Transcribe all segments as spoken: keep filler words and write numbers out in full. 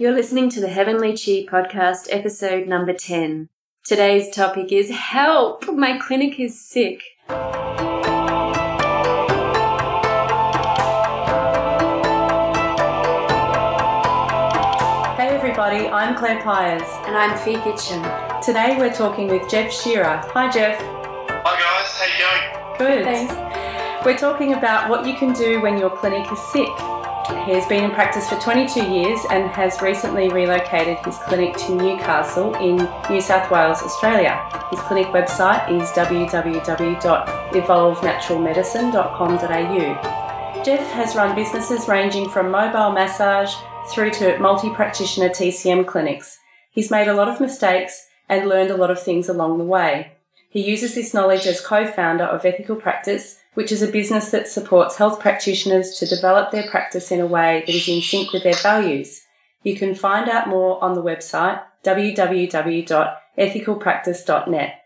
You're listening to the Heavenly Qi Podcast, episode number ten. Today's topic is help, my clinic is sick. Hey everybody, I'm Claire Pyers. And I'm Fee Kitchen. Today we're talking with Jeff Shearer. Hi Jeff. Hi guys, how you going? Good. Thanks. We're talking about what you can do when your clinic is sick. He has been in practice for twenty-two years and has recently relocated his clinic to Newcastle in New South Wales, Australia. His clinic website is w w w dot evolve natural medicine dot com dot a u. Jeff has run businesses ranging from mobile massage through to multi-practitioner T C M clinics. He's made a lot of mistakes and learned a lot of things along the way. He uses this knowledge as co-founder of Ethical Practice, which is a business that supports health practitioners to develop their practice in a way that is in sync with their values. You can find out more on the website w w w dot ethical practice dot net.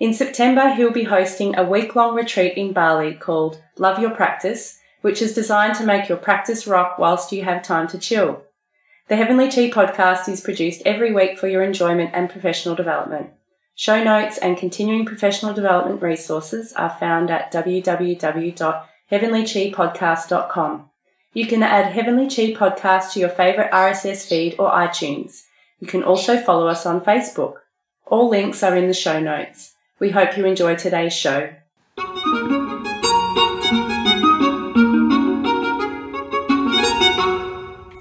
In September, he'll be hosting a week-long retreat in Bali called Love Your Practice, which is designed to make your practice rock whilst you have time to chill. The Heavenly Qi Podcast is produced every week for your enjoyment and professional development. Show notes and continuing professional development resources are found at w w w dot heavenly qi podcast dot com. You can add Heavenly Qi Podcast to your favourite R S S feed or iTunes. You can also follow us on Facebook. All links are in the show notes. We hope you enjoy today's show.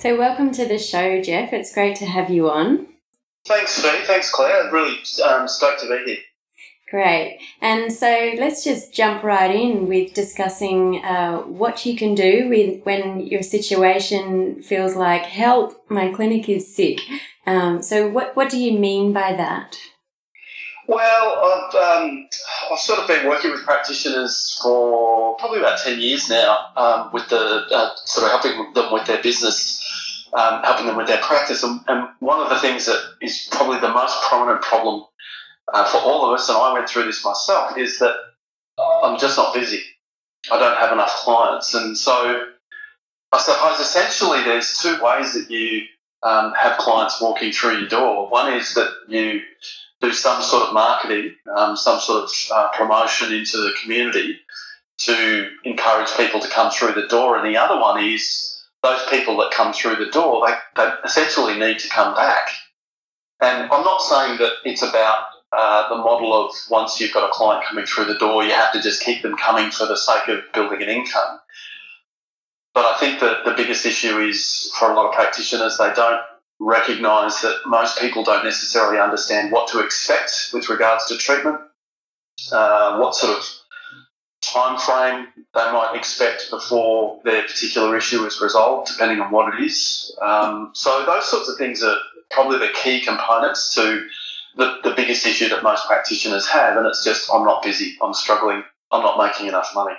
So welcome to the show, Jeff. It's great to have you on. Thanks, Fee. Thanks, Claire. I'm really um, stoked to be here. Great. And so let's just jump right in with discussing uh, what you can do with when your situation feels like, help, my clinic is sick. Um, so what, what do you mean by that? Well, I've, um, I've sort of been working with practitioners for probably about ten years now, um, with the uh, sort of helping them with their business. Um, helping them with their practice, and, and one of the things that is probably the most prominent problem uh, for all of us, and I went through this myself, is that I'm just not busy. I don't have enough clients, and so I suppose essentially there's two ways that you um, have clients walking through your door. One is that you do some sort of marketing, um, some sort of uh, promotion into the community to encourage people to come through the door, and the other one is those people that come through the door, they, they essentially need to come back. And I'm not saying that it's about uh, the model of once you've got a client coming through the door, you have to just keep them coming for the sake of building an income. But I think that the biggest issue is for a lot of practitioners, they don't recognise that most people don't necessarily understand what to expect with regards to treatment, uh, what sort of time frame they might expect before their particular issue is resolved, depending on what it is. Um, so those sorts of things are probably the key components to the, the biggest issue that most practitioners have, and it's just I'm not busy, I'm struggling, I'm not making enough money.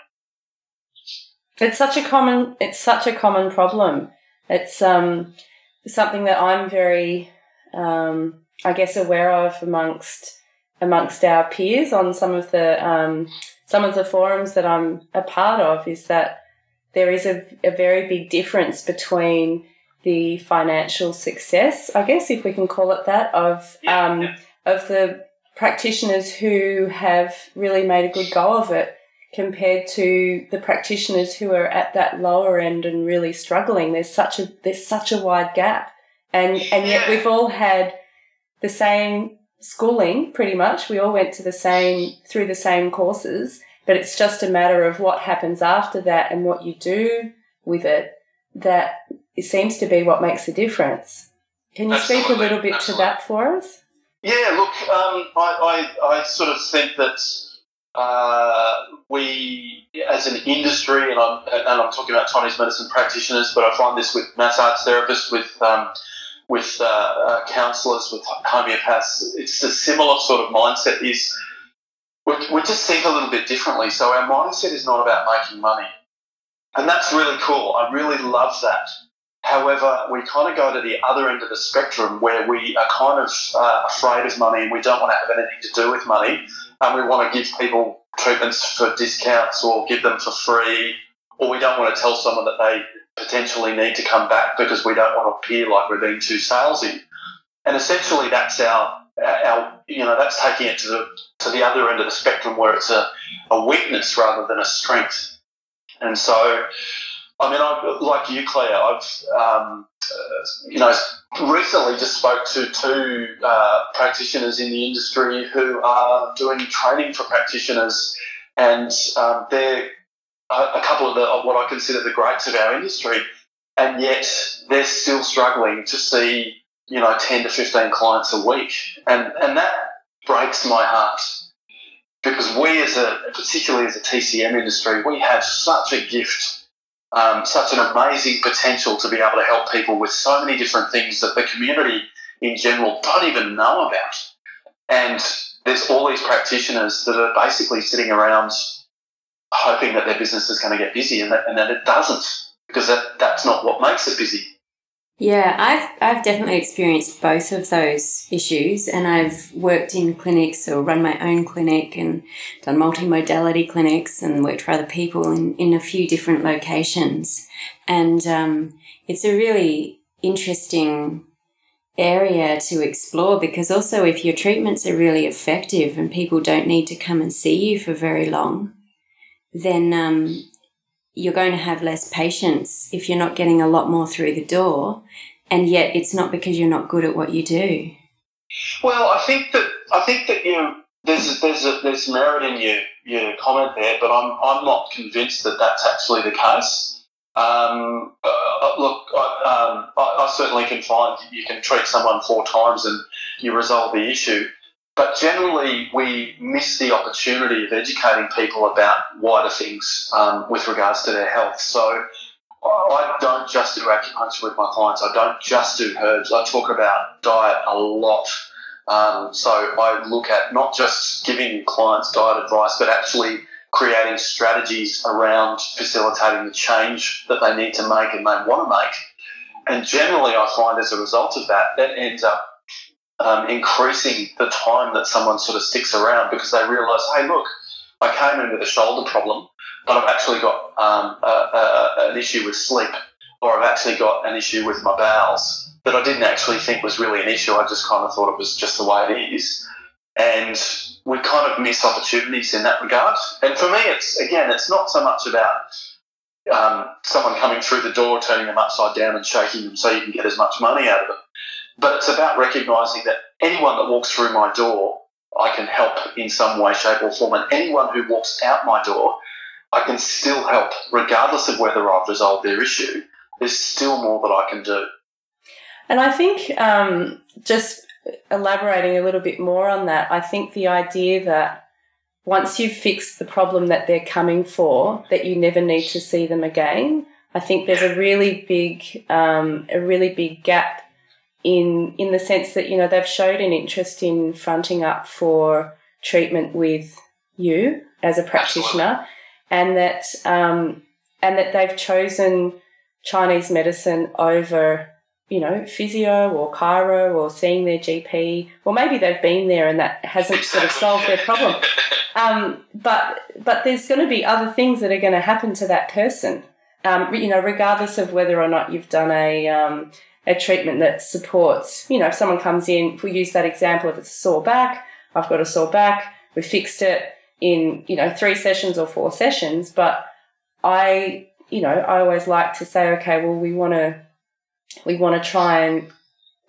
It's such a common it's such a common problem. It's um, something that I'm very, um, I guess, aware of amongst amongst our peers on some of the. Um, Some of the forums that I'm a part of, is that there is a, a very big difference between the financial success, I guess, if we can call it that, of yeah, um, yeah. of the practitioners who have really made a good go of it compared to the practitioners who are at that lower end and really struggling. There's such a there's such a wide gap, and and yet we've all had the same schooling, pretty much. We all went to the same through the same courses, but it's just a matter of what happens after that and what you do with it that it seems to be what makes the difference. Can you Absolutely. speak a little bit Absolutely. to that for us? Yeah, look, um, I, I, I sort of think that uh, we, as an industry, and I'm, and I'm talking about Chinese medicine practitioners, but I find this with massage therapists, with um, with uh, uh, counsellors, with homeopaths, it's a similar sort of mindset is we, we just think a little bit differently. So our mindset is not about making money. And that's really cool. I really love that. However, we kind of go to the other end of the spectrum where we are kind of uh, afraid of money and we don't want to have anything to do with money, and we want to give people treatments for discounts or give them for free, or we don't want to tell someone that they potentially need to come back because we don't want to appear like we're being too salesy. And essentially that's our, our you know, that's taking it to the to the other end of the spectrum where it's a, a weakness rather than a strength. And so, I mean, I, like you, Claire, I've, um, uh, you know, recently just spoke to two uh, practitioners in the industry who are doing training for practitioners, and um, they're a, a couple of, the, of what I consider the greats of our industry, and yet they're still struggling to see, you know, ten to fifteen clients a week. And, and that breaks my heart, because we as a, particularly as a T C M industry, we have such a gift, Um, such an amazing potential to be able to help people with so many different things that the community in general don't even know about. And there's all these practitioners that are basically sitting around hoping that their business is going to get busy, and that, and that it doesn't, because that, that's not what makes it busy. Yeah, I've I've definitely experienced both of those issues, and I've worked in clinics or run my own clinic and done multimodality clinics and worked for other people in, in a few different locations. And um, it's a really interesting area to explore, because also if your treatments are really effective and people don't need to come and see you for very long, then um you're going to have less patience if you're not getting a lot more through the door, and yet it's not because you're not good at what you do. Well, I think that I think that you know, there's there's a, there's merit in your your comment there, but I'm I'm not convinced that that's actually the case. Um, uh, look, I, um, I, I certainly can find you can treat someone four times and you resolve the issue, but generally we miss the opportunity of educating people about wider things um, with regards to their health. So I don't just do acupuncture with my clients. I don't just do herbs. I talk about diet a lot. Um, so I look at not just giving clients diet advice, but actually creating strategies around facilitating the change that they need to make and they want to make. And generally I find as a result of that, that ends up Um, increasing the time that someone sort of sticks around, because they realise, hey, look, I came in with a shoulder problem, but I've actually got um, a, a, an issue with sleep, or I've actually got an issue with my bowels that I didn't actually think was really an issue. I just kind of thought it was just the way it is. And we kind of miss opportunities in that regard. And for me, it's, again, it's not so much about um, someone coming through the door, turning them upside down and shaking them so you can get as much money out of them. But it's about recognising that anyone that walks through my door, I can help in some way, shape or form. And anyone who walks out my door, I can still help, regardless of whether I've resolved their issue. There's still more that I can do. And I think um, just elaborating a little bit more on that, I think the idea that once you've fixed the problem that they're coming for, that you never need to see them again, I think there's a really big, um, a really big gap in in the sense that, you know, they've showed an interest in fronting up for treatment with you as a practitioner, and that um, and that they've chosen Chinese medicine over, you know, physio or chiro or seeing their G P, or maybe they've been there and that hasn't sort of solved their problem. Um, but but there's going to be other things that are going to happen to that person, um, you know, regardless of whether or not you've done a... Um, a treatment that supports, you know, if someone comes in, if we use that example, if it's a sore back, I've got a sore back, we fixed it in, you know, three sessions or four sessions. But I, you know, I always like to say, okay, well, we want to, we want to try and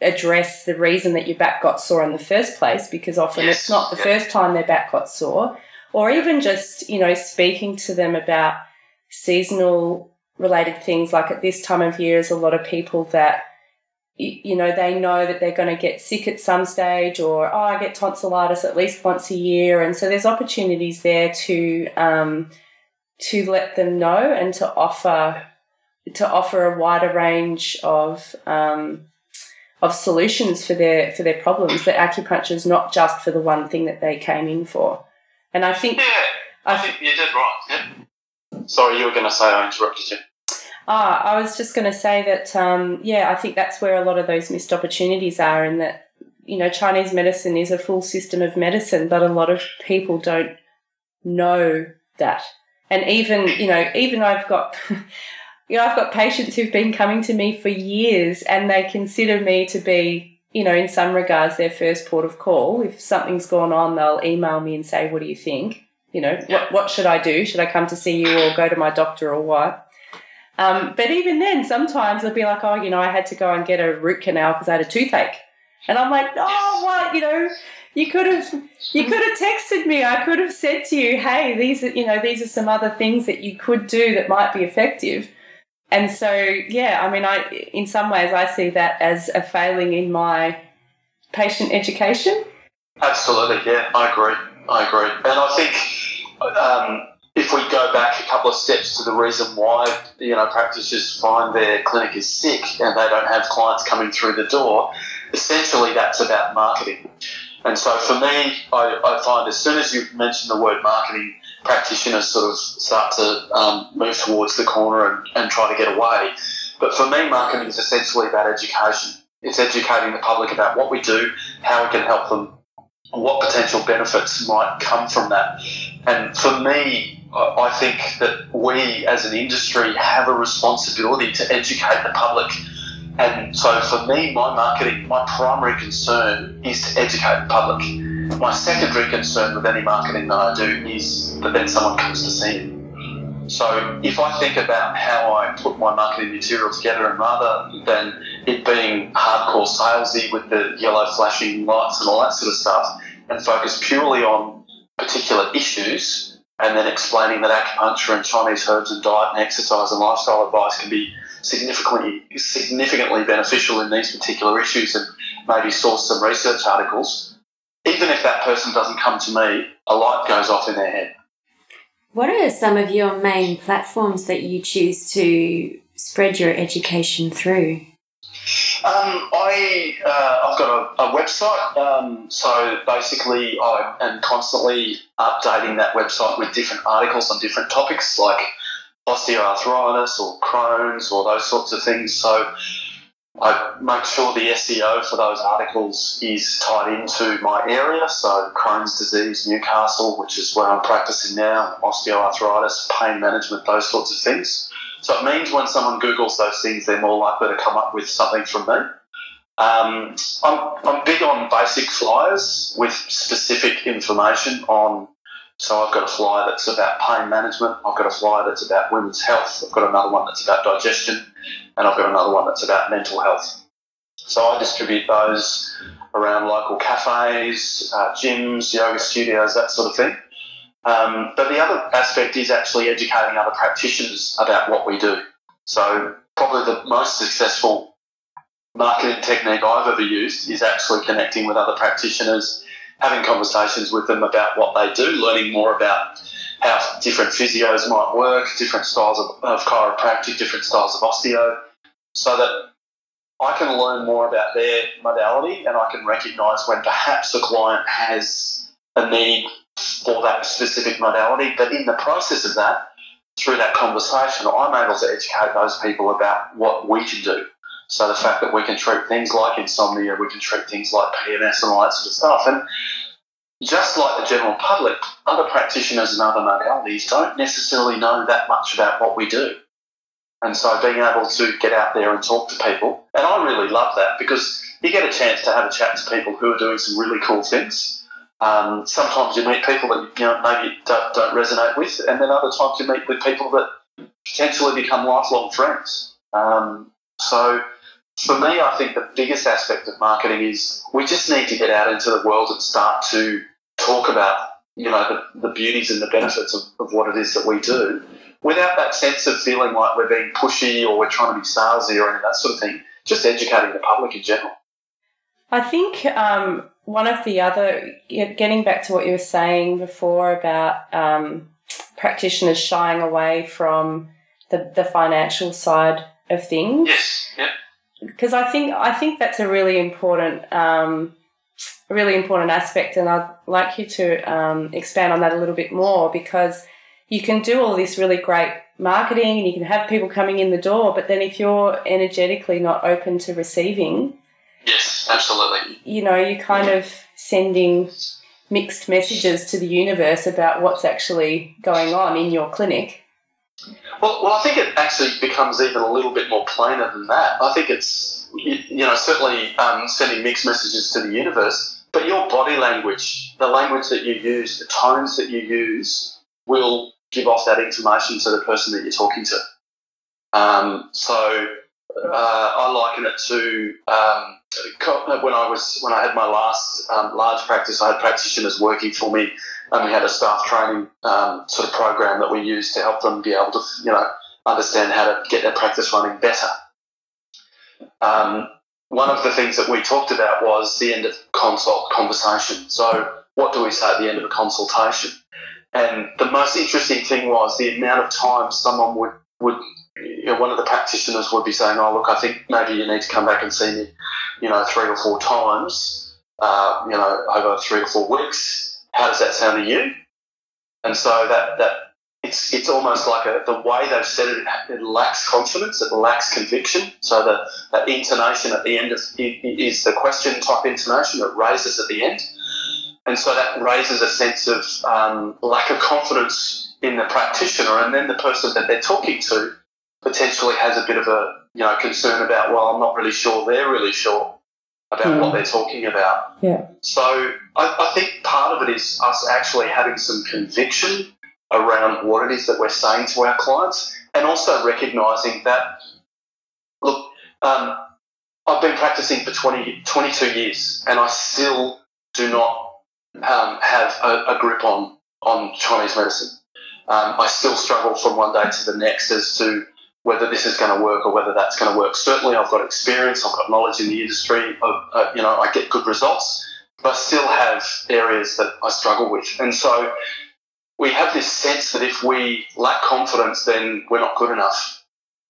address the reason that your back got sore in the first place, because often yes. It's not the first time their back got sore, or even just, you know, speaking to them about seasonal related things. Like at this time of year, is a lot of people that, you know, they know that they're going to get sick at some stage, or, oh, I get tonsillitis at least once a year. And so there's opportunities there to um, to let them know and to offer to offer a wider range of um, of solutions for their for their problems, that acupuncture is not just for the one thing that they came in for. And I think... Yeah, I think you did right. Yeah. Sorry, you were going to say I interrupted you. Ah, I was just going to say that, um, yeah, I think that's where a lot of those missed opportunities are, and that, you know, Chinese medicine is a full system of medicine, but a lot of people don't know that. And even, you know, even I've got, You know, I've got patients who've been coming to me for years and they consider me to be, you know, in some regards their first port of call. If something's gone on, they'll email me and say, what do you think? You know, what what should I do? Should I come to see you or go to my doctor or what? Um, but even then, sometimes they'll be like, oh, you know, I had to go and get a root canal because I had a toothache. And I'm like, oh, what, you know, you could have you could have texted me. I could have said to you, hey, these are, you know, these are some other things that you could do that might be effective. And so, yeah, I mean, I in some ways I see that as a failing in my patient education. Absolutely, yeah, I agree. I agree. And I think um, if we go back a couple of steps to the reason why, you know, practitioners find their clinic is sick and they don't have clients coming through the door, essentially that's about marketing. And so for me, I, I find as soon as you've mentioned the word marketing, practitioners sort of start to um, move towards the corner and, and try to get away. But for me, marketing is essentially about education. It's educating the public about what we do, how we can help them, what potential benefits might come from that. And for me, I think that we as an industry have a responsibility to educate the public. And so for me, my marketing, my primary concern is to educate the public. My secondary concern with any marketing that I do is that then someone comes to see me. So if I think about how I put my marketing material together, and rather than it being hardcore salesy with the yellow flashing lights and all that sort of stuff, and focus purely on particular issues and then explaining that acupuncture and Chinese herbs and diet and exercise and lifestyle advice can be significantly significantly beneficial in these particular issues and maybe source some research articles, even if that person doesn't come to me, a light goes off in their head. What are some of your main platforms that you choose to spread your education through? Um, I, uh, I've got a, a website, um, so basically I am constantly updating that website with different articles on different topics like osteoarthritis or Crohn's or those sorts of things. So I make sure the S E O for those articles is tied into my area, so Crohn's disease, Newcastle, which is where I'm practicing now, osteoarthritis, pain management, those sorts of things. So it means when someone Googles those things, they're more likely to come up with something from me. Um, I'm, I'm big on basic flyers with specific information on. So I've got a flyer that's about pain management, I've got a flyer that's about women's health, I've got another one that's about digestion, and I've got another one that's about mental health. So I distribute those around local cafes, uh, gyms, yoga studios, that sort of thing. Um, but the other aspect is actually educating other practitioners about what we do. So probably the most successful marketing technique I've ever used is actually connecting with other practitioners, having conversations with them about what they do, learning more about how different physios might work, different styles of, of chiropractic, different styles of osteo, so that I can learn more about their modality and I can recognise when perhaps a client has a need for that specific modality. But in the process of that, through that conversation, I'm able to educate those people about what we can do. So the fact that we can treat things like insomnia, we can treat things like P M S and all that sort of stuff. And just like the general public, other practitioners and other modalities don't necessarily know that much about what we do. And so being able to get out there and talk to people, and I really love that because you get a chance to have a chat to people who are doing some really cool things. Um, sometimes you meet people that you know, maybe don't, don't resonate with, and then other times you meet with people that potentially become lifelong friends. Um, so for me, I think the biggest aspect of marketing is we just need to get out into the world and start to talk about, you know, the, the beauties and the benefits of, of what it is that we do without that sense of feeling like we're being pushy or we're trying to be salesy or any of that sort of thing, just educating the public in general. I think um, one of the other, getting back to what you were saying before about um, practitioners shying away from the, the financial side of things. Yes, yeah. Because I think I think that's a really important, um, really important aspect, and I'd like you to um, expand on that a little bit more, because you can do all this really great marketing and you can have people coming in the door, but then if you're energetically not open to receiving, yes, absolutely, you know, you're kind yeah. of sending mixed messages to the universe about what's actually going on in your clinic. Well, well, I think it actually becomes even a little bit more plainer than that. I think it's, you know, certainly um, sending mixed messages to the universe, but your body language, the language that you use, the tones that you use will give off that information to the person that you're talking to. Um, so uh, I liken it to um, when I was when I had my last um, large practice, I had practitioners working for me. And we had a staff training um, sort of program that we used to help them be able to, you know, understand how to get their practice running better. Um, one of the things that we talked about was the end of consult conversation. So what do we say at the end of a consultation? And the most interesting thing was the amount of time someone would, would you know, one of the practitioners would be saying, oh, look, I think maybe you need to come back and see me, you know, three or four times, uh, you know, over three or four weeks. How does that sound to you? And so that, that it's it's almost like a, the way they've said it, it lacks confidence, it lacks conviction. So the, that intonation at the end of is the question type intonation that raises at the end. And so that raises a sense of um, lack of confidence in the practitioner, and then the person that they're talking to potentially has a bit of a you know concern about, well, I'm not really sure they're really sure about what they're talking about. Yeah. So I, I think part of it is us actually having some conviction around what it is that we're saying to our clients, and also recognising that, look, um, I've been practising for twenty, twenty-two years and I still do not um, have a, a grip on, on Chinese medicine. Um, I still struggle from one day to the next as to whether this is going to work or whether that's going to work. Certainly I've got experience, I've got knowledge in the industry, of, uh, you know, I get good results, but I still have areas that I struggle with. And so we have this sense that if we lack confidence, then we're not good enough.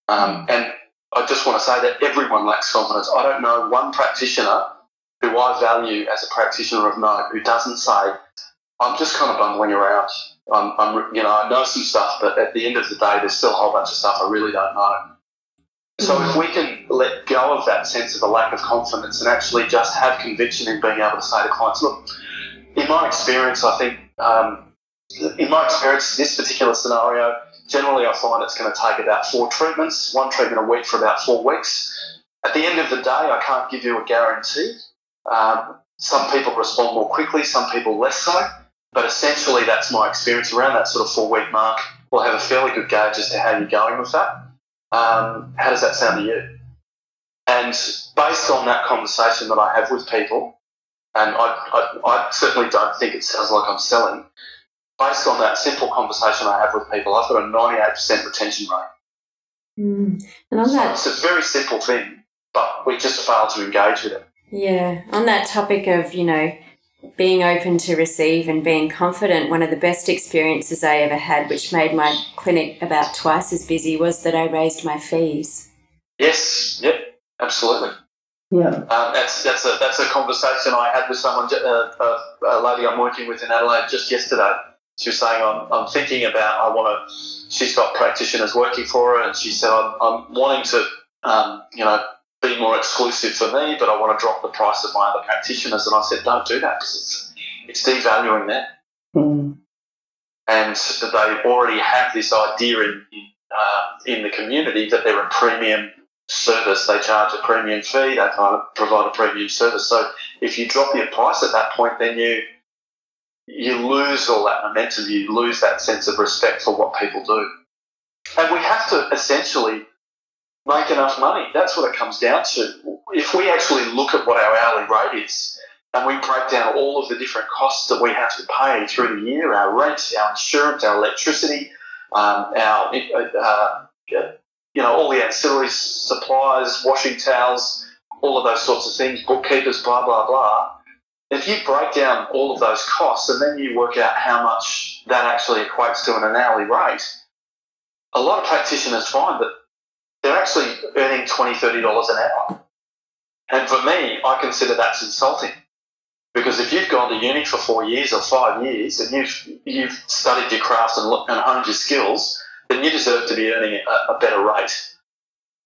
Um, and I just want to say that everyone lacks confidence. I don't know one practitioner who I value as a practitioner of note who doesn't say, I'm just kind of bungling around. I'm, I'm, you know, I know some stuff, but at the end of the day, there's still a whole bunch of stuff I really don't know. So if we can let go of that sense of a lack of confidence and actually just have conviction in being able to say to clients, look, in my experience, I think, um, in my experience, this particular scenario, generally I find it's going to take about four treatments, one treatment a week for about four weeks. At the end of the day, I can't give you a guarantee. Um, some people respond more quickly, some people less so. But essentially that's my experience. Around that sort of four-week mark, we'll have a fairly good gauge as to how you're going with that. Um, how does that sound to you? And based on that conversation that I have with people, and I, I, I certainly don't think it sounds like I'm selling, based on that simple conversation I have with people, I've got a ninety-eight percent retention rate. Mm. And on that, so it's a very simple thing, but we just fail to engage with it. Yeah, on that topic of, you know, being open to receive and being confident, one of the best experiences I ever had, which made my clinic about twice as busy, was that I raised my fees. Yes, yep, absolutely. Yeah. Um, that's that's a that's a conversation I had with someone, a, a, a lady I'm working with in Adelaide just yesterday. She was saying, I'm, I'm thinking about, I want to, she's got practitioners working for her, and she said, I'm, I'm wanting to, um, you know, be more exclusive for me, but I want to drop the price of my other practitioners. And I said, don't do that, because it's, it's devaluing them. Mm. And they already have this idea in uh, in the community that they're a premium service. They charge a premium fee. They provide a premium service. So if you drop your price at that point, then you you lose all that momentum. You lose that sense of respect for what people do. And we have to essentially make enough money. That's what it comes down to. If we actually look at what our hourly rate is and we break down all of the different costs that we have to pay through the year, our rent, our insurance, our electricity, um, our, uh, you know, all the ancillary supplies, washing towels, all of those sorts of things, bookkeepers, blah, blah, blah. If you break down all of those costs and then you work out how much that actually equates to in an hourly rate, a lot of practitioners find that they're actually earning twenty dollars, thirty dollars an hour. And for me, I consider that's insulting, because if you've gone to uni for four years or five years and you've, you've studied your craft and, and honed your skills, then you deserve to be earning a, a better rate.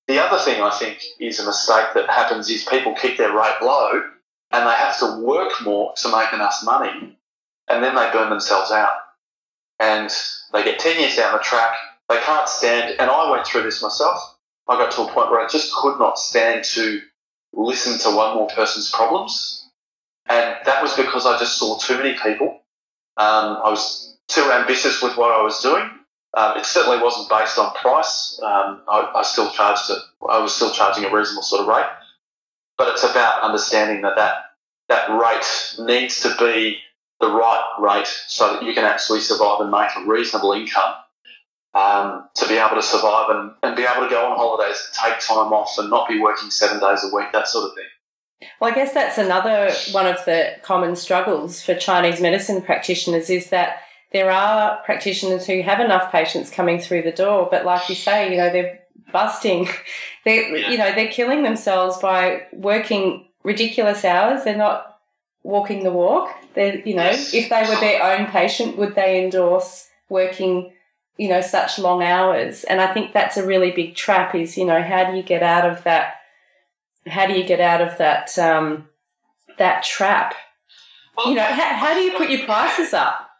The other thing I think is a mistake that happens is people keep their rate low and they have to work more to make enough money, and then they burn themselves out. And they get ten years down the track They can't stand, and I went through this myself. I got to a point where I just could not stand to listen to one more person's problems, and that was because I just saw too many people. Um, I was too ambitious with what I was doing. Um, it certainly wasn't based on price. Um, I, I still charged it. I was still charging a reasonable sort of rate, but it's about understanding that that, that rate needs to be the right rate so that you can actually survive and make a reasonable income. Um, to be able to survive and, and be able to go on holidays and take time off and not be working seven days a week, that sort of thing. Well, I guess that's another one of the common struggles for Chinese medicine practitioners is that there are practitioners who have enough patients coming through the door, but like you say, you know, they're busting. They're, yeah. You know, they're killing themselves by working ridiculous hours. They're not walking the walk. They're, you know, yes. If they were their own patient, would they endorse working you know, such long hours? And I think that's a really big trap is, you know, how do you get out of that, how do you get out of that, um, that trap? Well, you know, how, how do you put your prices up?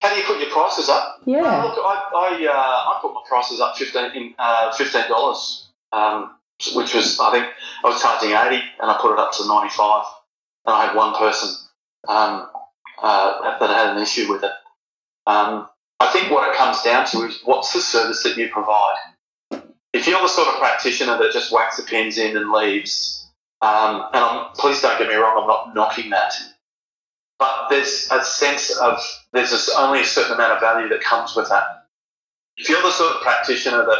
How do you put your prices up? Yeah. Well, look, I, I, uh, I put my prices up fifteen dollars, um, which was, I think, I was charging eighty and I put it up to ninety-five and I had one person um, uh, that had an issue with it. Um, I think what it comes down to is what's the service that you provide. If you're the sort of practitioner that just whacks the pins in and leaves, um, and I'm, please don't get me wrong, I'm not knocking that, but there's a sense of there's this only a certain amount of value that comes with that. If you're the sort of practitioner that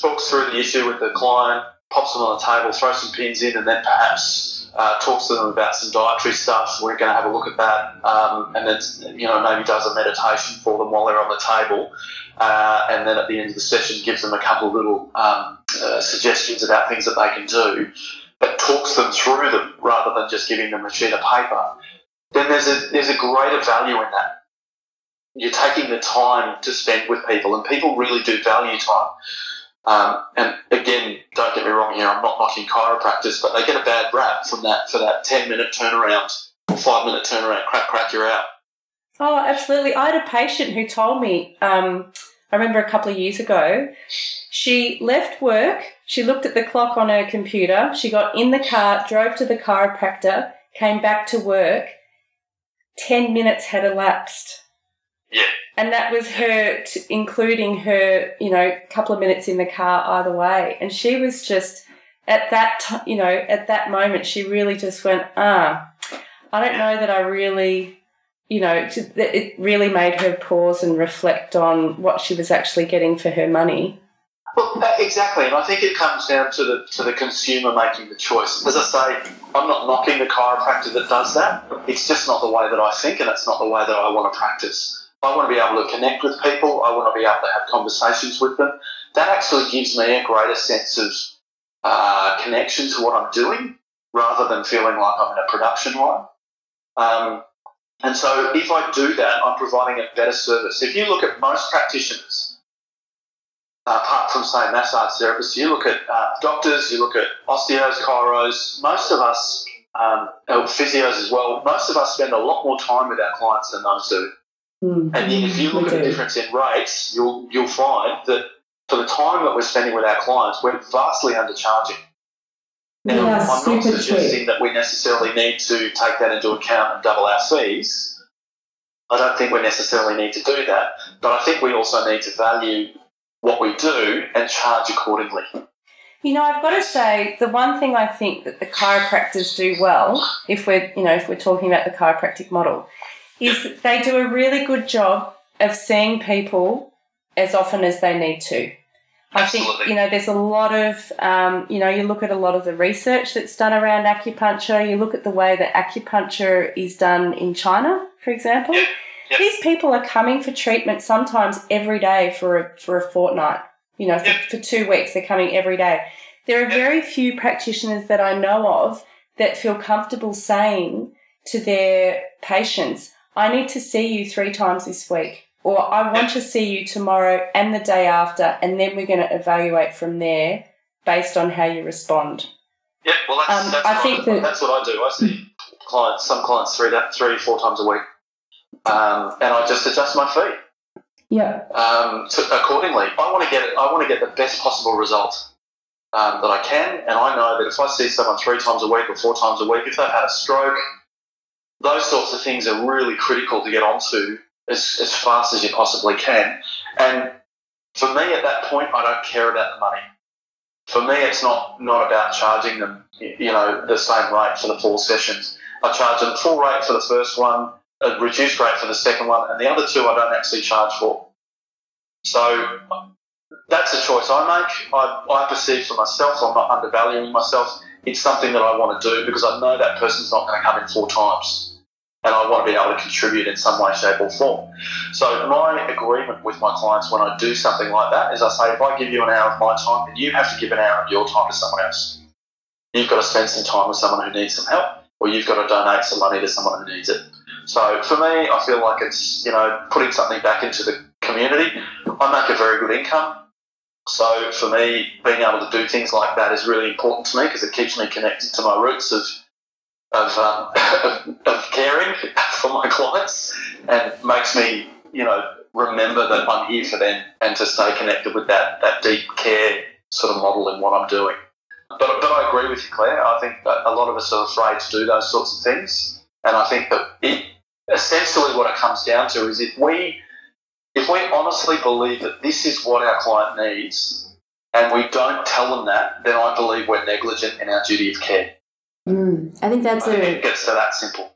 talks through the issue with the client, pops them on the table, throws some pins in, and then perhaps uh, talks to them about some dietary stuff. We're going to have a look at that, um, and then you know maybe does a meditation for them while they're on the table, uh, and then at the end of the session gives them a couple of little um, uh, suggestions about things that they can do, but talks them through them rather than just giving them a sheet of paper. Then there's a there's a greater value in that. You're taking the time to spend with people, and people really do value time. Um, and again, don't get me wrong here, I'm not knocking chiropractors, but they get a bad rap from that for that ten-minute turnaround or five-minute turnaround, crack, crack, you're out. Oh, absolutely. I had a patient who told me, um, I remember a couple of years ago, she left work, she looked at the clock on her computer, she got in the car, drove to the chiropractor, came back to work, ten minutes had elapsed. Yeah. And that was her, t- including her, you know, couple of minutes in the car either way. And she was just, at that, t- you know, at that moment, she really just went, ah, I don't know that I really, you know, it really made her pause and reflect on what she was actually getting for her money. Well, exactly. And I think it comes down to the to the consumer making the choice. As I say, I'm not knocking the chiropractor that does that. It's just not the way that I think and it's not the way that I want to practice. I want to be able to connect with people. I want to be able to have conversations with them. That actually gives me a greater sense of uh, connection to what I'm doing rather than feeling like I'm in a production line. Um, and so if I do that, I'm providing a better service. If you look at most practitioners, uh, apart from, say, massage therapists, you look at uh, doctors, you look at osteos, chiros, most of us, um, physios as well, most of us spend a lot more time with our clients than those do. Mm-hmm. And if you look at the difference in rates, you'll you'll find that for the time that we're spending with our clients, we're vastly undercharging. And yeah, I'm not suggesting cheap. That we necessarily need to take that into account and double our fees. I don't think we necessarily need to do that. But I think we also need to value what we do and charge accordingly. You know, I've got to say the one thing I think that the chiropractors do well, if we're you know, if we're talking about the chiropractic model, is they do a really good job of seeing people as often as they need to. I Absolutely. think, you know, there's a lot of, um, you know, you look at a lot of the research that's done around acupuncture, you look at the way that acupuncture is done in China, for example. Yep. Yep. These people are coming for treatment sometimes every day for a, for a fortnight, you know, for, yep. for two weeks they're coming every day. There are yep. very few practitioners that I know of that feel comfortable saying to their patients, I need to see you three times this week, or I want to see you tomorrow and the day after, and then we're going to evaluate from there based on how you respond. Yeah, well, that's, um, that's, I what, think that, that's what I do. I see clients, some clients three, three, four times a week, um, and I just adjust my fee. yeah, um, to, accordingly. I want to get it, I want to get the best possible result um, that I can, and I know that if I see someone three times a week or four times a week, if they've had a stroke, those sorts of things are really critical to get onto as, as fast as you possibly can. And for me at that point, I don't care about the money. For me, it's not, not about charging them, you know, the same rate for the four sessions. I charge them full rate for the first one, a reduced rate for the second one, and the other two I don't actually charge for. So that's a choice I make. I, I perceive for myself, I'm not undervaluing myself. It's something that I want to do because I know that person's not going to come in four times, and I want to be able to contribute in some way, shape or form. So my agreement with my clients when I do something like that is I say, if I give you an hour of my time, then you have to give an hour of your time to someone else. You've got to spend some time with someone who needs some help, or you've got to donate some money to someone who needs it. So for me, I feel like it's, you know, putting something back into the community. I make a very good income. So for me, being able to do things like that is really important to me because it keeps me connected to my roots of of, um, of of caring for my clients, and makes me, you know, remember that I'm here for them and to stay connected with that that deep care sort of model in what I'm doing. But but I agree with you, Claire. I think that a lot of us are afraid to do those sorts of things, and I think that it, essentially what it comes down to is if we If we honestly believe that this is what our client needs and we don't tell them that, then I believe we're negligent in our duty of care. Mm, I think that's I a... think it gets to that simple.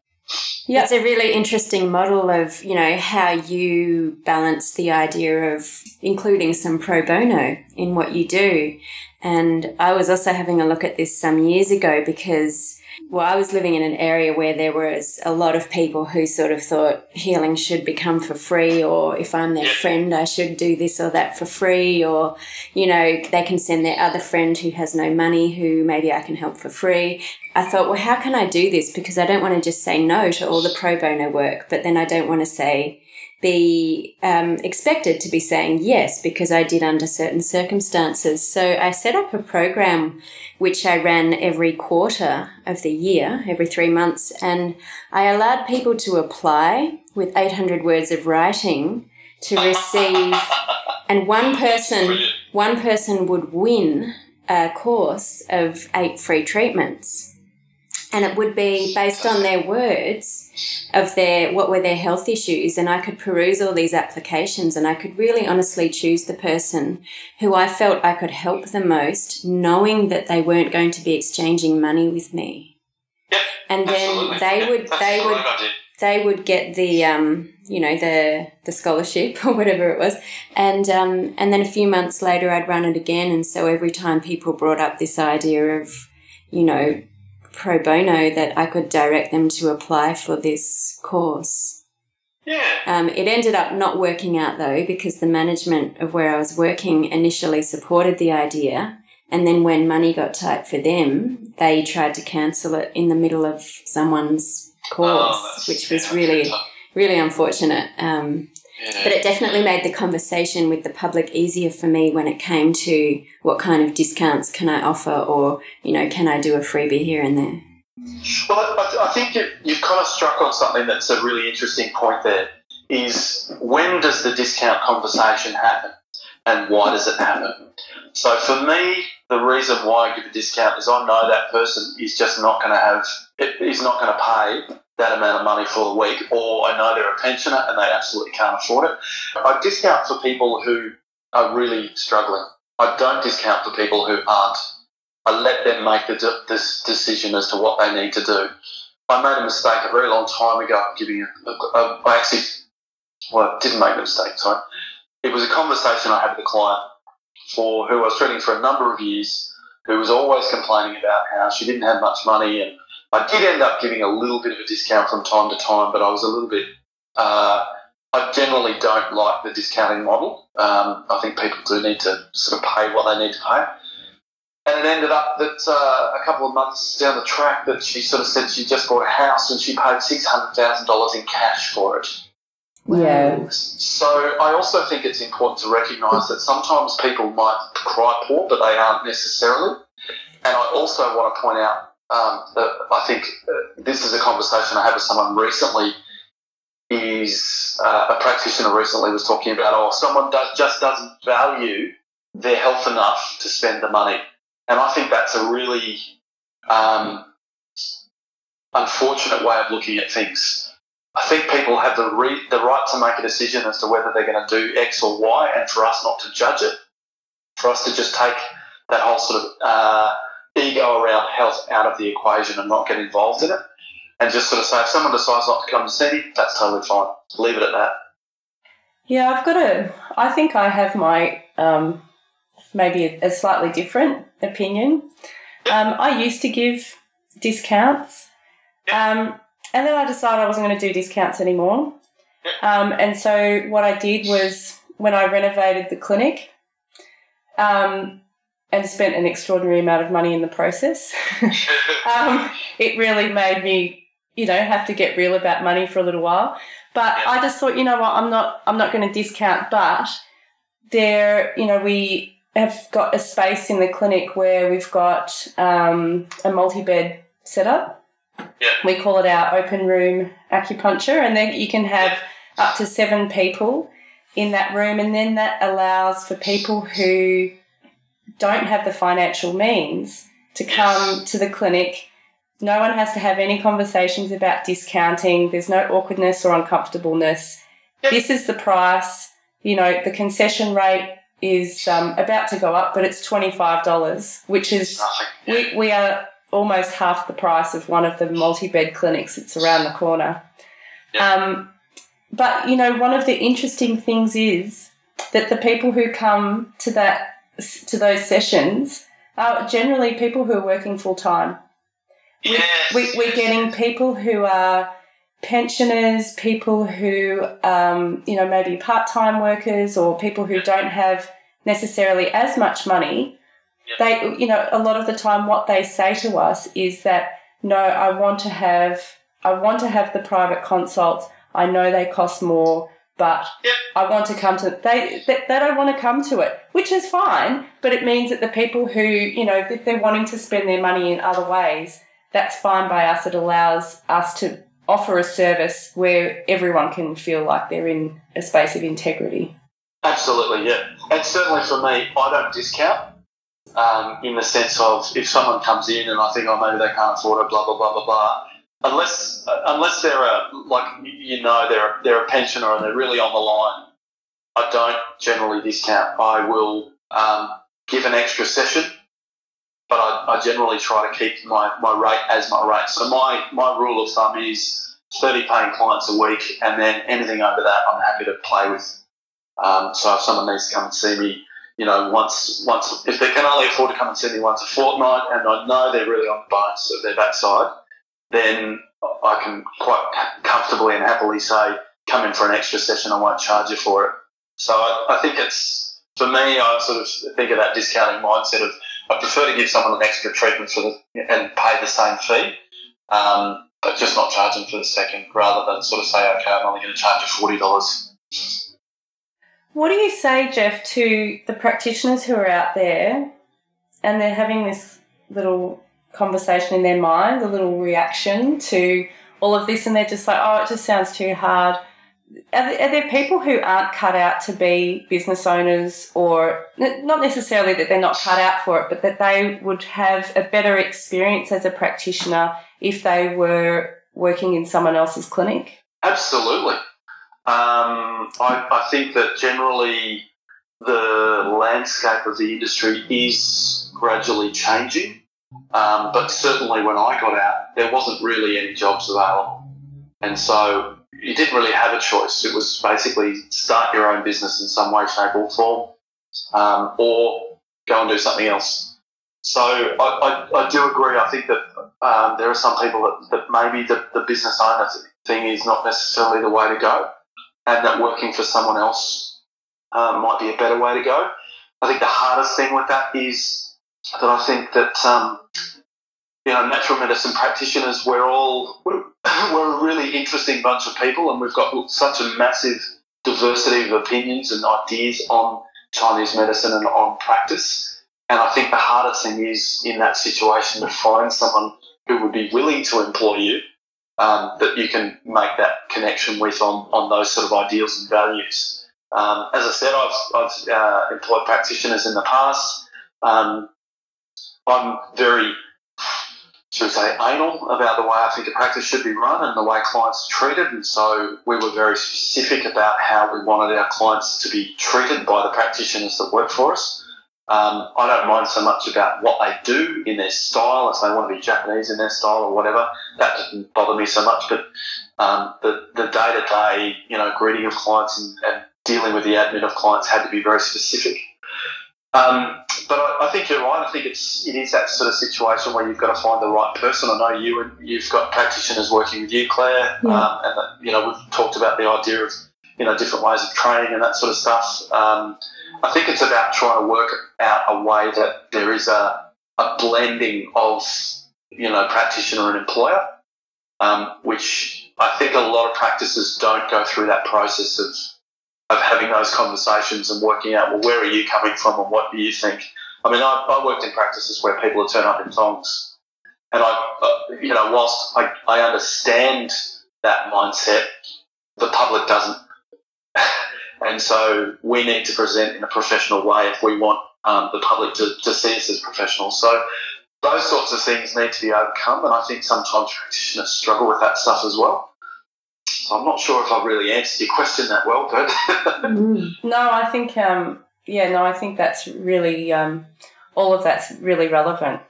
Yeah, it's a really interesting model of, you know, how you balance the idea of including some pro bono in what you do. And I was also having a look at this some years ago because... Well, I was living in an area where there was a lot of people who sort of thought healing should become for free, or if I'm their friend, I should do this or that for free, or, you know, they can send their other friend who has no money who maybe I can help for free. I thought, well, how can I do this? Because I don't want to just say no to all the pro bono work, but then I don't want to say be um, expected to be saying yes because I did under certain circumstances. So I set up a program which I ran every quarter of the year, every three months, and I allowed people to apply with eight hundred words of writing to receive, and one person, one person would win a course of eight free treatments. And it would be based on their words of their what were their health issues, and I could peruse all these applications and I could really honestly choose the person who I felt I could help the most, knowing that they weren't going to be exchanging money with me. Yep, and then absolutely. they yep, would they would they would get the um you know the the scholarship or whatever it was, and um and then a few months later I'd run it again, and so every time people brought up this idea of, you know, pro bono, that I could direct them to apply for this course. Yeah. Um, it ended up not working out though, because the management of where I was working initially supported the idea, and then when money got tight for them, they tried to cancel it in the middle of someone's course, oh, which was really, really unfortunate. Um, yeah. But it definitely made the conversation with the public easier for me when it came to what kind of discounts can I offer, or, you know, can I do a freebie here and there? Well, I, th- I think you've, you've kind of struck on something that's a really interesting point there, is when does the discount conversation happen and why does it happen? So for me, the reason why I give a discount is I know that person is just not going to have – is not going to pay – that amount of money for the week, or I know they're a pensioner and they absolutely can't afford it. I discount for people who are really struggling. I don't discount for people who aren't. I let them make the de- this decision as to what they need to do. I made a mistake a very long time ago giving a, a, I actually, well, I didn't make a mistake, sorry. It was a conversation I had with a client for who I was treating for a number of years, who was always complaining about how she didn't have much money, and I did end up giving a little bit of a discount from time to time, but I was a little bit uh, – I generally don't like the discounting model. Um, I think people do need to sort of pay what they need to pay. And it ended up that uh, a couple of months down the track that she sort of said she just bought a house and she paid six hundred thousand dollars in cash for it. Yeah. So I also think it's important to recognise that sometimes people might cry poor, but they aren't necessarily. And I also want to point out, Um, I think this is a conversation I had with someone recently is uh, a practitioner recently was talking about, oh, someone does, just doesn't value their health enough to spend the money. And I think that's a really um, unfortunate way of looking at things. I think people have the, re- the right to make a decision as to whether they're going to do X or Y, and for us not to judge it, for us to just take that whole sort of uh, ego around health out of the equation and not get involved in it, and just sort of say if someone decides not to come and see me, that's totally fine. Leave it at that. Yeah, I've got a – I think I have my um, maybe a, a slightly different opinion. Um, I used to give discounts. Um And then I decided I wasn't going to do discounts anymore. Um, and so what I did was when I renovated the clinic um, and spent an extraordinary amount of money in the process, um, it really made me, you know, have to get real about money for a little while. But I just thought, you know what, I'm not, I'm not going to discount, but there, you know, we have got a space in the clinic where we've got um, a multi-bed setup. Yeah. We call it our open room acupuncture, and then you can have yeah. up to seven people in that room, and then that allows for people who don't have the financial means to come yes. to the clinic. No one has to have any conversations about discounting. There's no awkwardness or uncomfortableness. Yeah. This is the price. You know, the concession rate is um, about to go up, but it's twenty-five dollars, which is yeah. we, we are... almost half the price of one of the multi-bed clinics that's around the corner. Yeah. Um, but, you know, one of the interesting things is that the people who come to that to those sessions are generally people who are working full-time. Yes. We, we, we're getting people who are pensioners, people who, um, you know, maybe part-time workers or people who don't have necessarily as much money. They, you know, a lot of the time what they say to us is that, no, I want to have I want to have the private consults. I know they cost more, but yep. I want to come to it. They, they, they don't want to come to it, which is fine, but it means that the people who, you know, if they're wanting to spend their money in other ways, that's fine by us. It allows us to offer a service where everyone can feel like they're in a space of integrity. Absolutely, yeah. And certainly for me, I don't discount. Um, in the sense of if someone comes in and I think, oh, maybe they can't afford it, blah, blah, blah, blah, blah, unless uh, unless they're a, like, you know, they're a, they're a pensioner and they're really on the line, I don't generally discount. I will um, give an extra session, but I, I generally try to keep my, my rate as my rate. So my, my rule of thumb is thirty paying clients a week, and then anything over that I'm happy to play with. Um, so if someone needs to come and see me, you know, once, once if they can only afford to come and see me once a fortnight, and I know they're really on the bonus of their backside, then I can quite comfortably and happily say, come in for an extra session, I won't charge you for it. So I, I think it's, for me, I sort of think of that discounting mindset of I prefer to give someone an extra treatment for the, and pay the same fee, um, but just not charge them for the second, rather than sort of say, okay, I'm only going to charge you forty dollars. What do you say, Jeff, to the practitioners who are out there and they're having this little conversation in their mind, a little reaction to all of this, and they're just like, oh, it just sounds too hard. Are there, are there people who aren't cut out to be business owners, or not necessarily that they're not cut out for it, but that they would have a better experience as a practitioner if they were working in someone else's clinic? Absolutely. Um, I, I think that generally the landscape of the industry is gradually changing, um, but certainly when I got out, there wasn't really any jobs available. And so you didn't really have a choice. It was basically start your own business in some way, shape or form, um, or go and do something else. So I, I, I do agree. I think that um, there are some people that, that maybe the, the business owner thing is not necessarily the way to go, and that working for someone else um, might be a better way to go. I think the hardest thing with that is that I think that, um, you know, natural medicine practitioners, we're all, we're, we're a really interesting bunch of people, and we've got such a massive diversity of opinions and ideas on Chinese medicine and on practice. And I think the hardest thing is in that situation to find someone who would be willing to employ you um, that you can make that connection with on, on those sort of ideals and values. Um, as I said, I've, I've uh, employed practitioners in the past. Um, I'm very, should we say, anal about the way I think a practice should be run and the way clients are treated, and so we were very specific about how we wanted our clients to be treated by the practitioners that work for us. Um, I don't mind so much about what they do in their style, if they want to be Japanese in their style or whatever. That doesn't bother me so much, but um, the, the day-to-day, you know, greeting of clients and, and dealing with the admin of clients had to be very specific. Um, but I, I think you're right. I think it's, it is that sort of situation where you've got to find the right person. I know you, and you've got practitioners working with you, Claire, yeah. um, and the, you know, we've talked about the idea of, you know, different ways of training and that sort of stuff. Um, I think it's about trying to work out a way that there is a, a blending of, you know, practitioner and employer, um, which I think a lot of practices don't go through that process of of having those conversations and working out, well, where are you coming from and what do you think? I mean, I, I worked in practices where people would turn up in thongs. And, I, you know, whilst I, I understand that mindset, the public doesn't. And so we need to present in a professional way if we want um, the public to, to see us as professionals. So those sorts of things need to be overcome, and I think sometimes practitioners struggle with that stuff as well. So I'm not sure if I really answered your question that well, but no, I think um, yeah, no, I think that's really um, all of that's really relevant.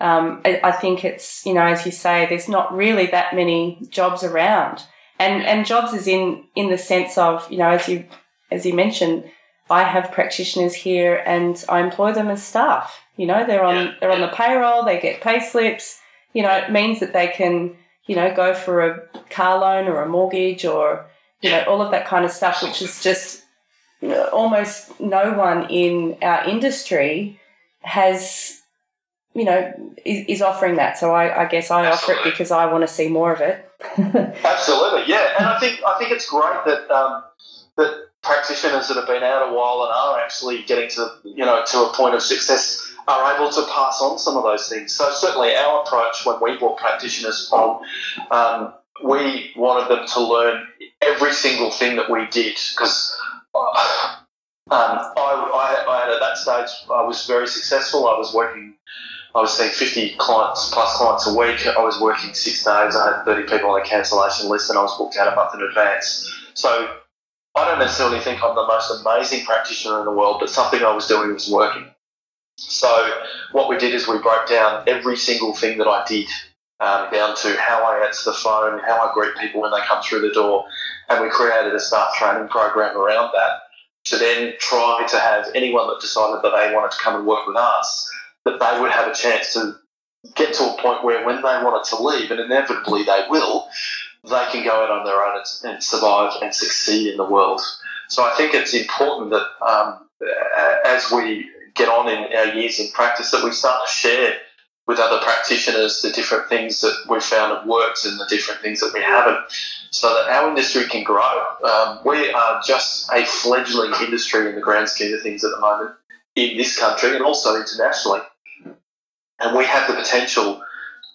Um, I, I think it's, you know, as you say, there's not really that many jobs around, and and jobs is in in the sense of, you know, as you as you mentioned, I have practitioners here and I employ them as staff. You know, they're on yeah. they're on the payroll, they get pay slips. You know, it means that they can, you know, go for a car loan or a mortgage or, you know, all of that kind of stuff, which is just almost no one in our industry has, you know, is, is offering that. So I, I guess I Absolutely. offer it because I want to see more of it. Absolutely, yeah. And I think I think it's great that um, that practitioners that have been out a while and are actually getting to, you know, to a point of success are able to pass on some of those things. So certainly our approach when we brought practitioners on, um, we wanted them to learn every single thing that we did, because uh, um, I, I, I had, at that stage I was very successful. I was working, I was seeing fifty clients plus clients a week. I was working six days. I had thirty people on a cancellation list, and I was booked out a month in advance. So I don't necessarily think I'm the most amazing practitioner in the world, but something I was doing was working. So what we did is we broke down every single thing that I did, um, down to how I answer the phone, how I greet people when they come through the door, and we created a staff training program around that to then try to have anyone that decided that they wanted to come and work with us, that they would have a chance to get to a point where when they wanted to leave, and inevitably they will, they can go out on their own and, and survive and succeed in the world. So I think it's important that um, as we get on in our years in practice, that we start to share with other practitioners the different things that we've found have worked and the different things that we haven't, so that our industry can grow. Um, we are just a fledgling industry in the grand scheme of things at the moment in this country and also internationally, and we have the potential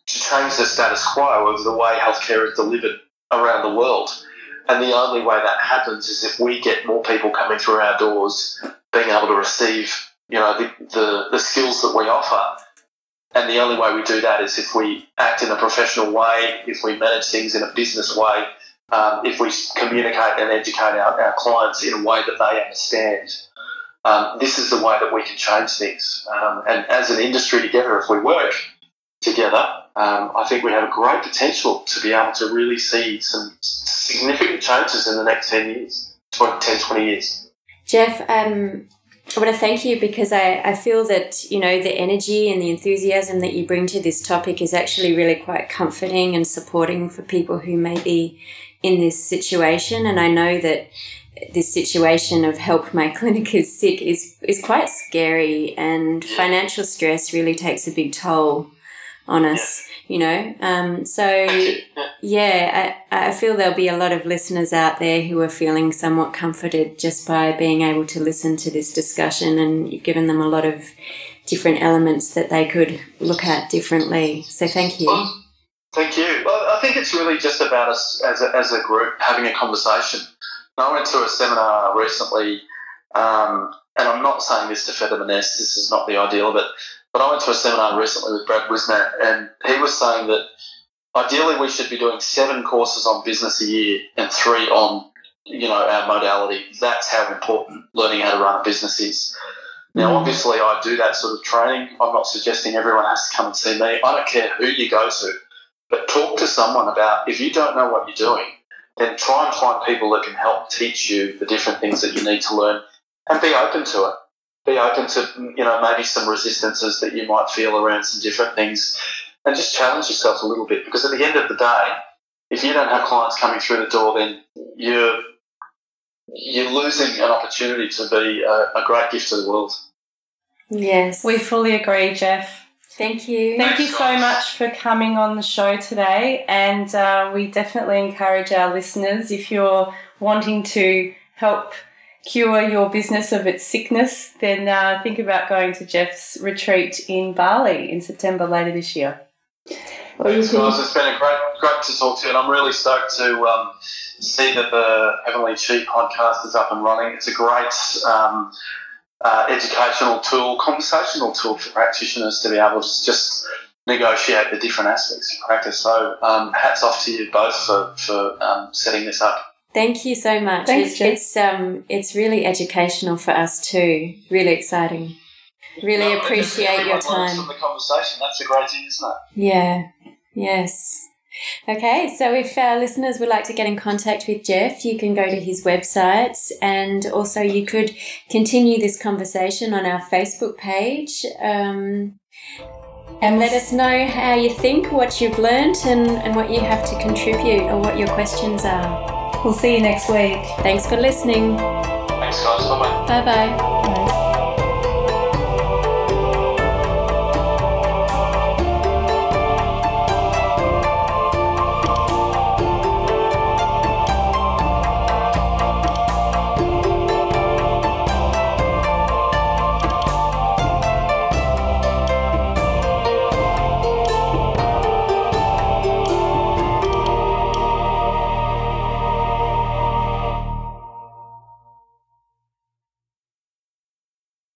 to change the status quo of the way healthcare is delivered around the world. And the only way that happens is if we get more people coming through our doors being able to receive, you know, the, the, the skills that we offer. And the only way we do that is if we act in a professional way, if we manage things in a business way, um, if we communicate and educate our, our clients in a way that they understand. Um, this is the way that we can change things. Um, and as an industry together, if we work together, um, I think we have a great potential to be able to really see some significant changes in the next ten years, twenty, ten, twenty years. Jeff, um... I want to thank you, because I, I feel that, you know, the energy and the enthusiasm that you bring to this topic is actually really quite comforting and supporting for people who may be in this situation. And I know that this situation of help my clinic is sick is, is quite scary, and financial stress really takes a big toll on us, you know. Um, so, yeah, I, I feel there'll be a lot of listeners out there who are feeling somewhat comforted just by being able to listen to this discussion, and you've given them a lot of different elements that they could look at differently. So thank you. Well, thank you. Well, I think it's really just about us as a, as a group having a conversation. And I went to a seminar recently, um, and I'm not saying this to feather the nest, this is not the ideal of it, but I went to a seminar recently with Brad Wisner, and he was saying that ideally we should be doing seven courses on business a year and three on, you know, our modality. That's how important learning how to run a business is. Now, obviously, I do that sort of training. I'm not suggesting everyone has to come and see me. I don't care who you go to, but talk to someone about, if you don't know what you're doing, then try and find people that can help teach you the different things that you need to learn, and be open to it. Be open to, you know, maybe some resistances that you might feel around some different things, and just challenge yourself a little bit, because at the end of the day, if you don't have clients coming through the door, then you're you're losing an opportunity to be a, a great gift to the world. Yes. We fully agree, Jeff. Thank you. Thank you so much for coming on the show today, and uh, we definitely encourage our listeners, if you're wanting to help cure your business of its sickness, then uh, think about going to Jeff's retreat in Bali in September later this year. Thanks, guys. It's been a great, great to talk to you, and I'm really stoked to um, see that the Heavenly Qi podcast is up and running. It's a great um, uh, educational tool, conversational tool for practitioners to be able to just negotiate the different aspects of practice. So um, hats off to you both for, for um, setting this up. Thank you so much. Thanks, it's, Jeff. It's, um, it's really educational for us too, really exciting. Really no, appreciate your time. From the conversation. That's a great thing, isn't it? Yeah. Yes. Okay, so if our listeners would like to get in contact with Jeff, you can go to his websites, and also you could continue this conversation on our Facebook page, um, and let us know how you think, what you've learnt, and, and what you have to contribute, or what your questions are. We'll see you next week. Thanks for listening. Thanks, guys. Bye-bye. Bye-bye. Bye.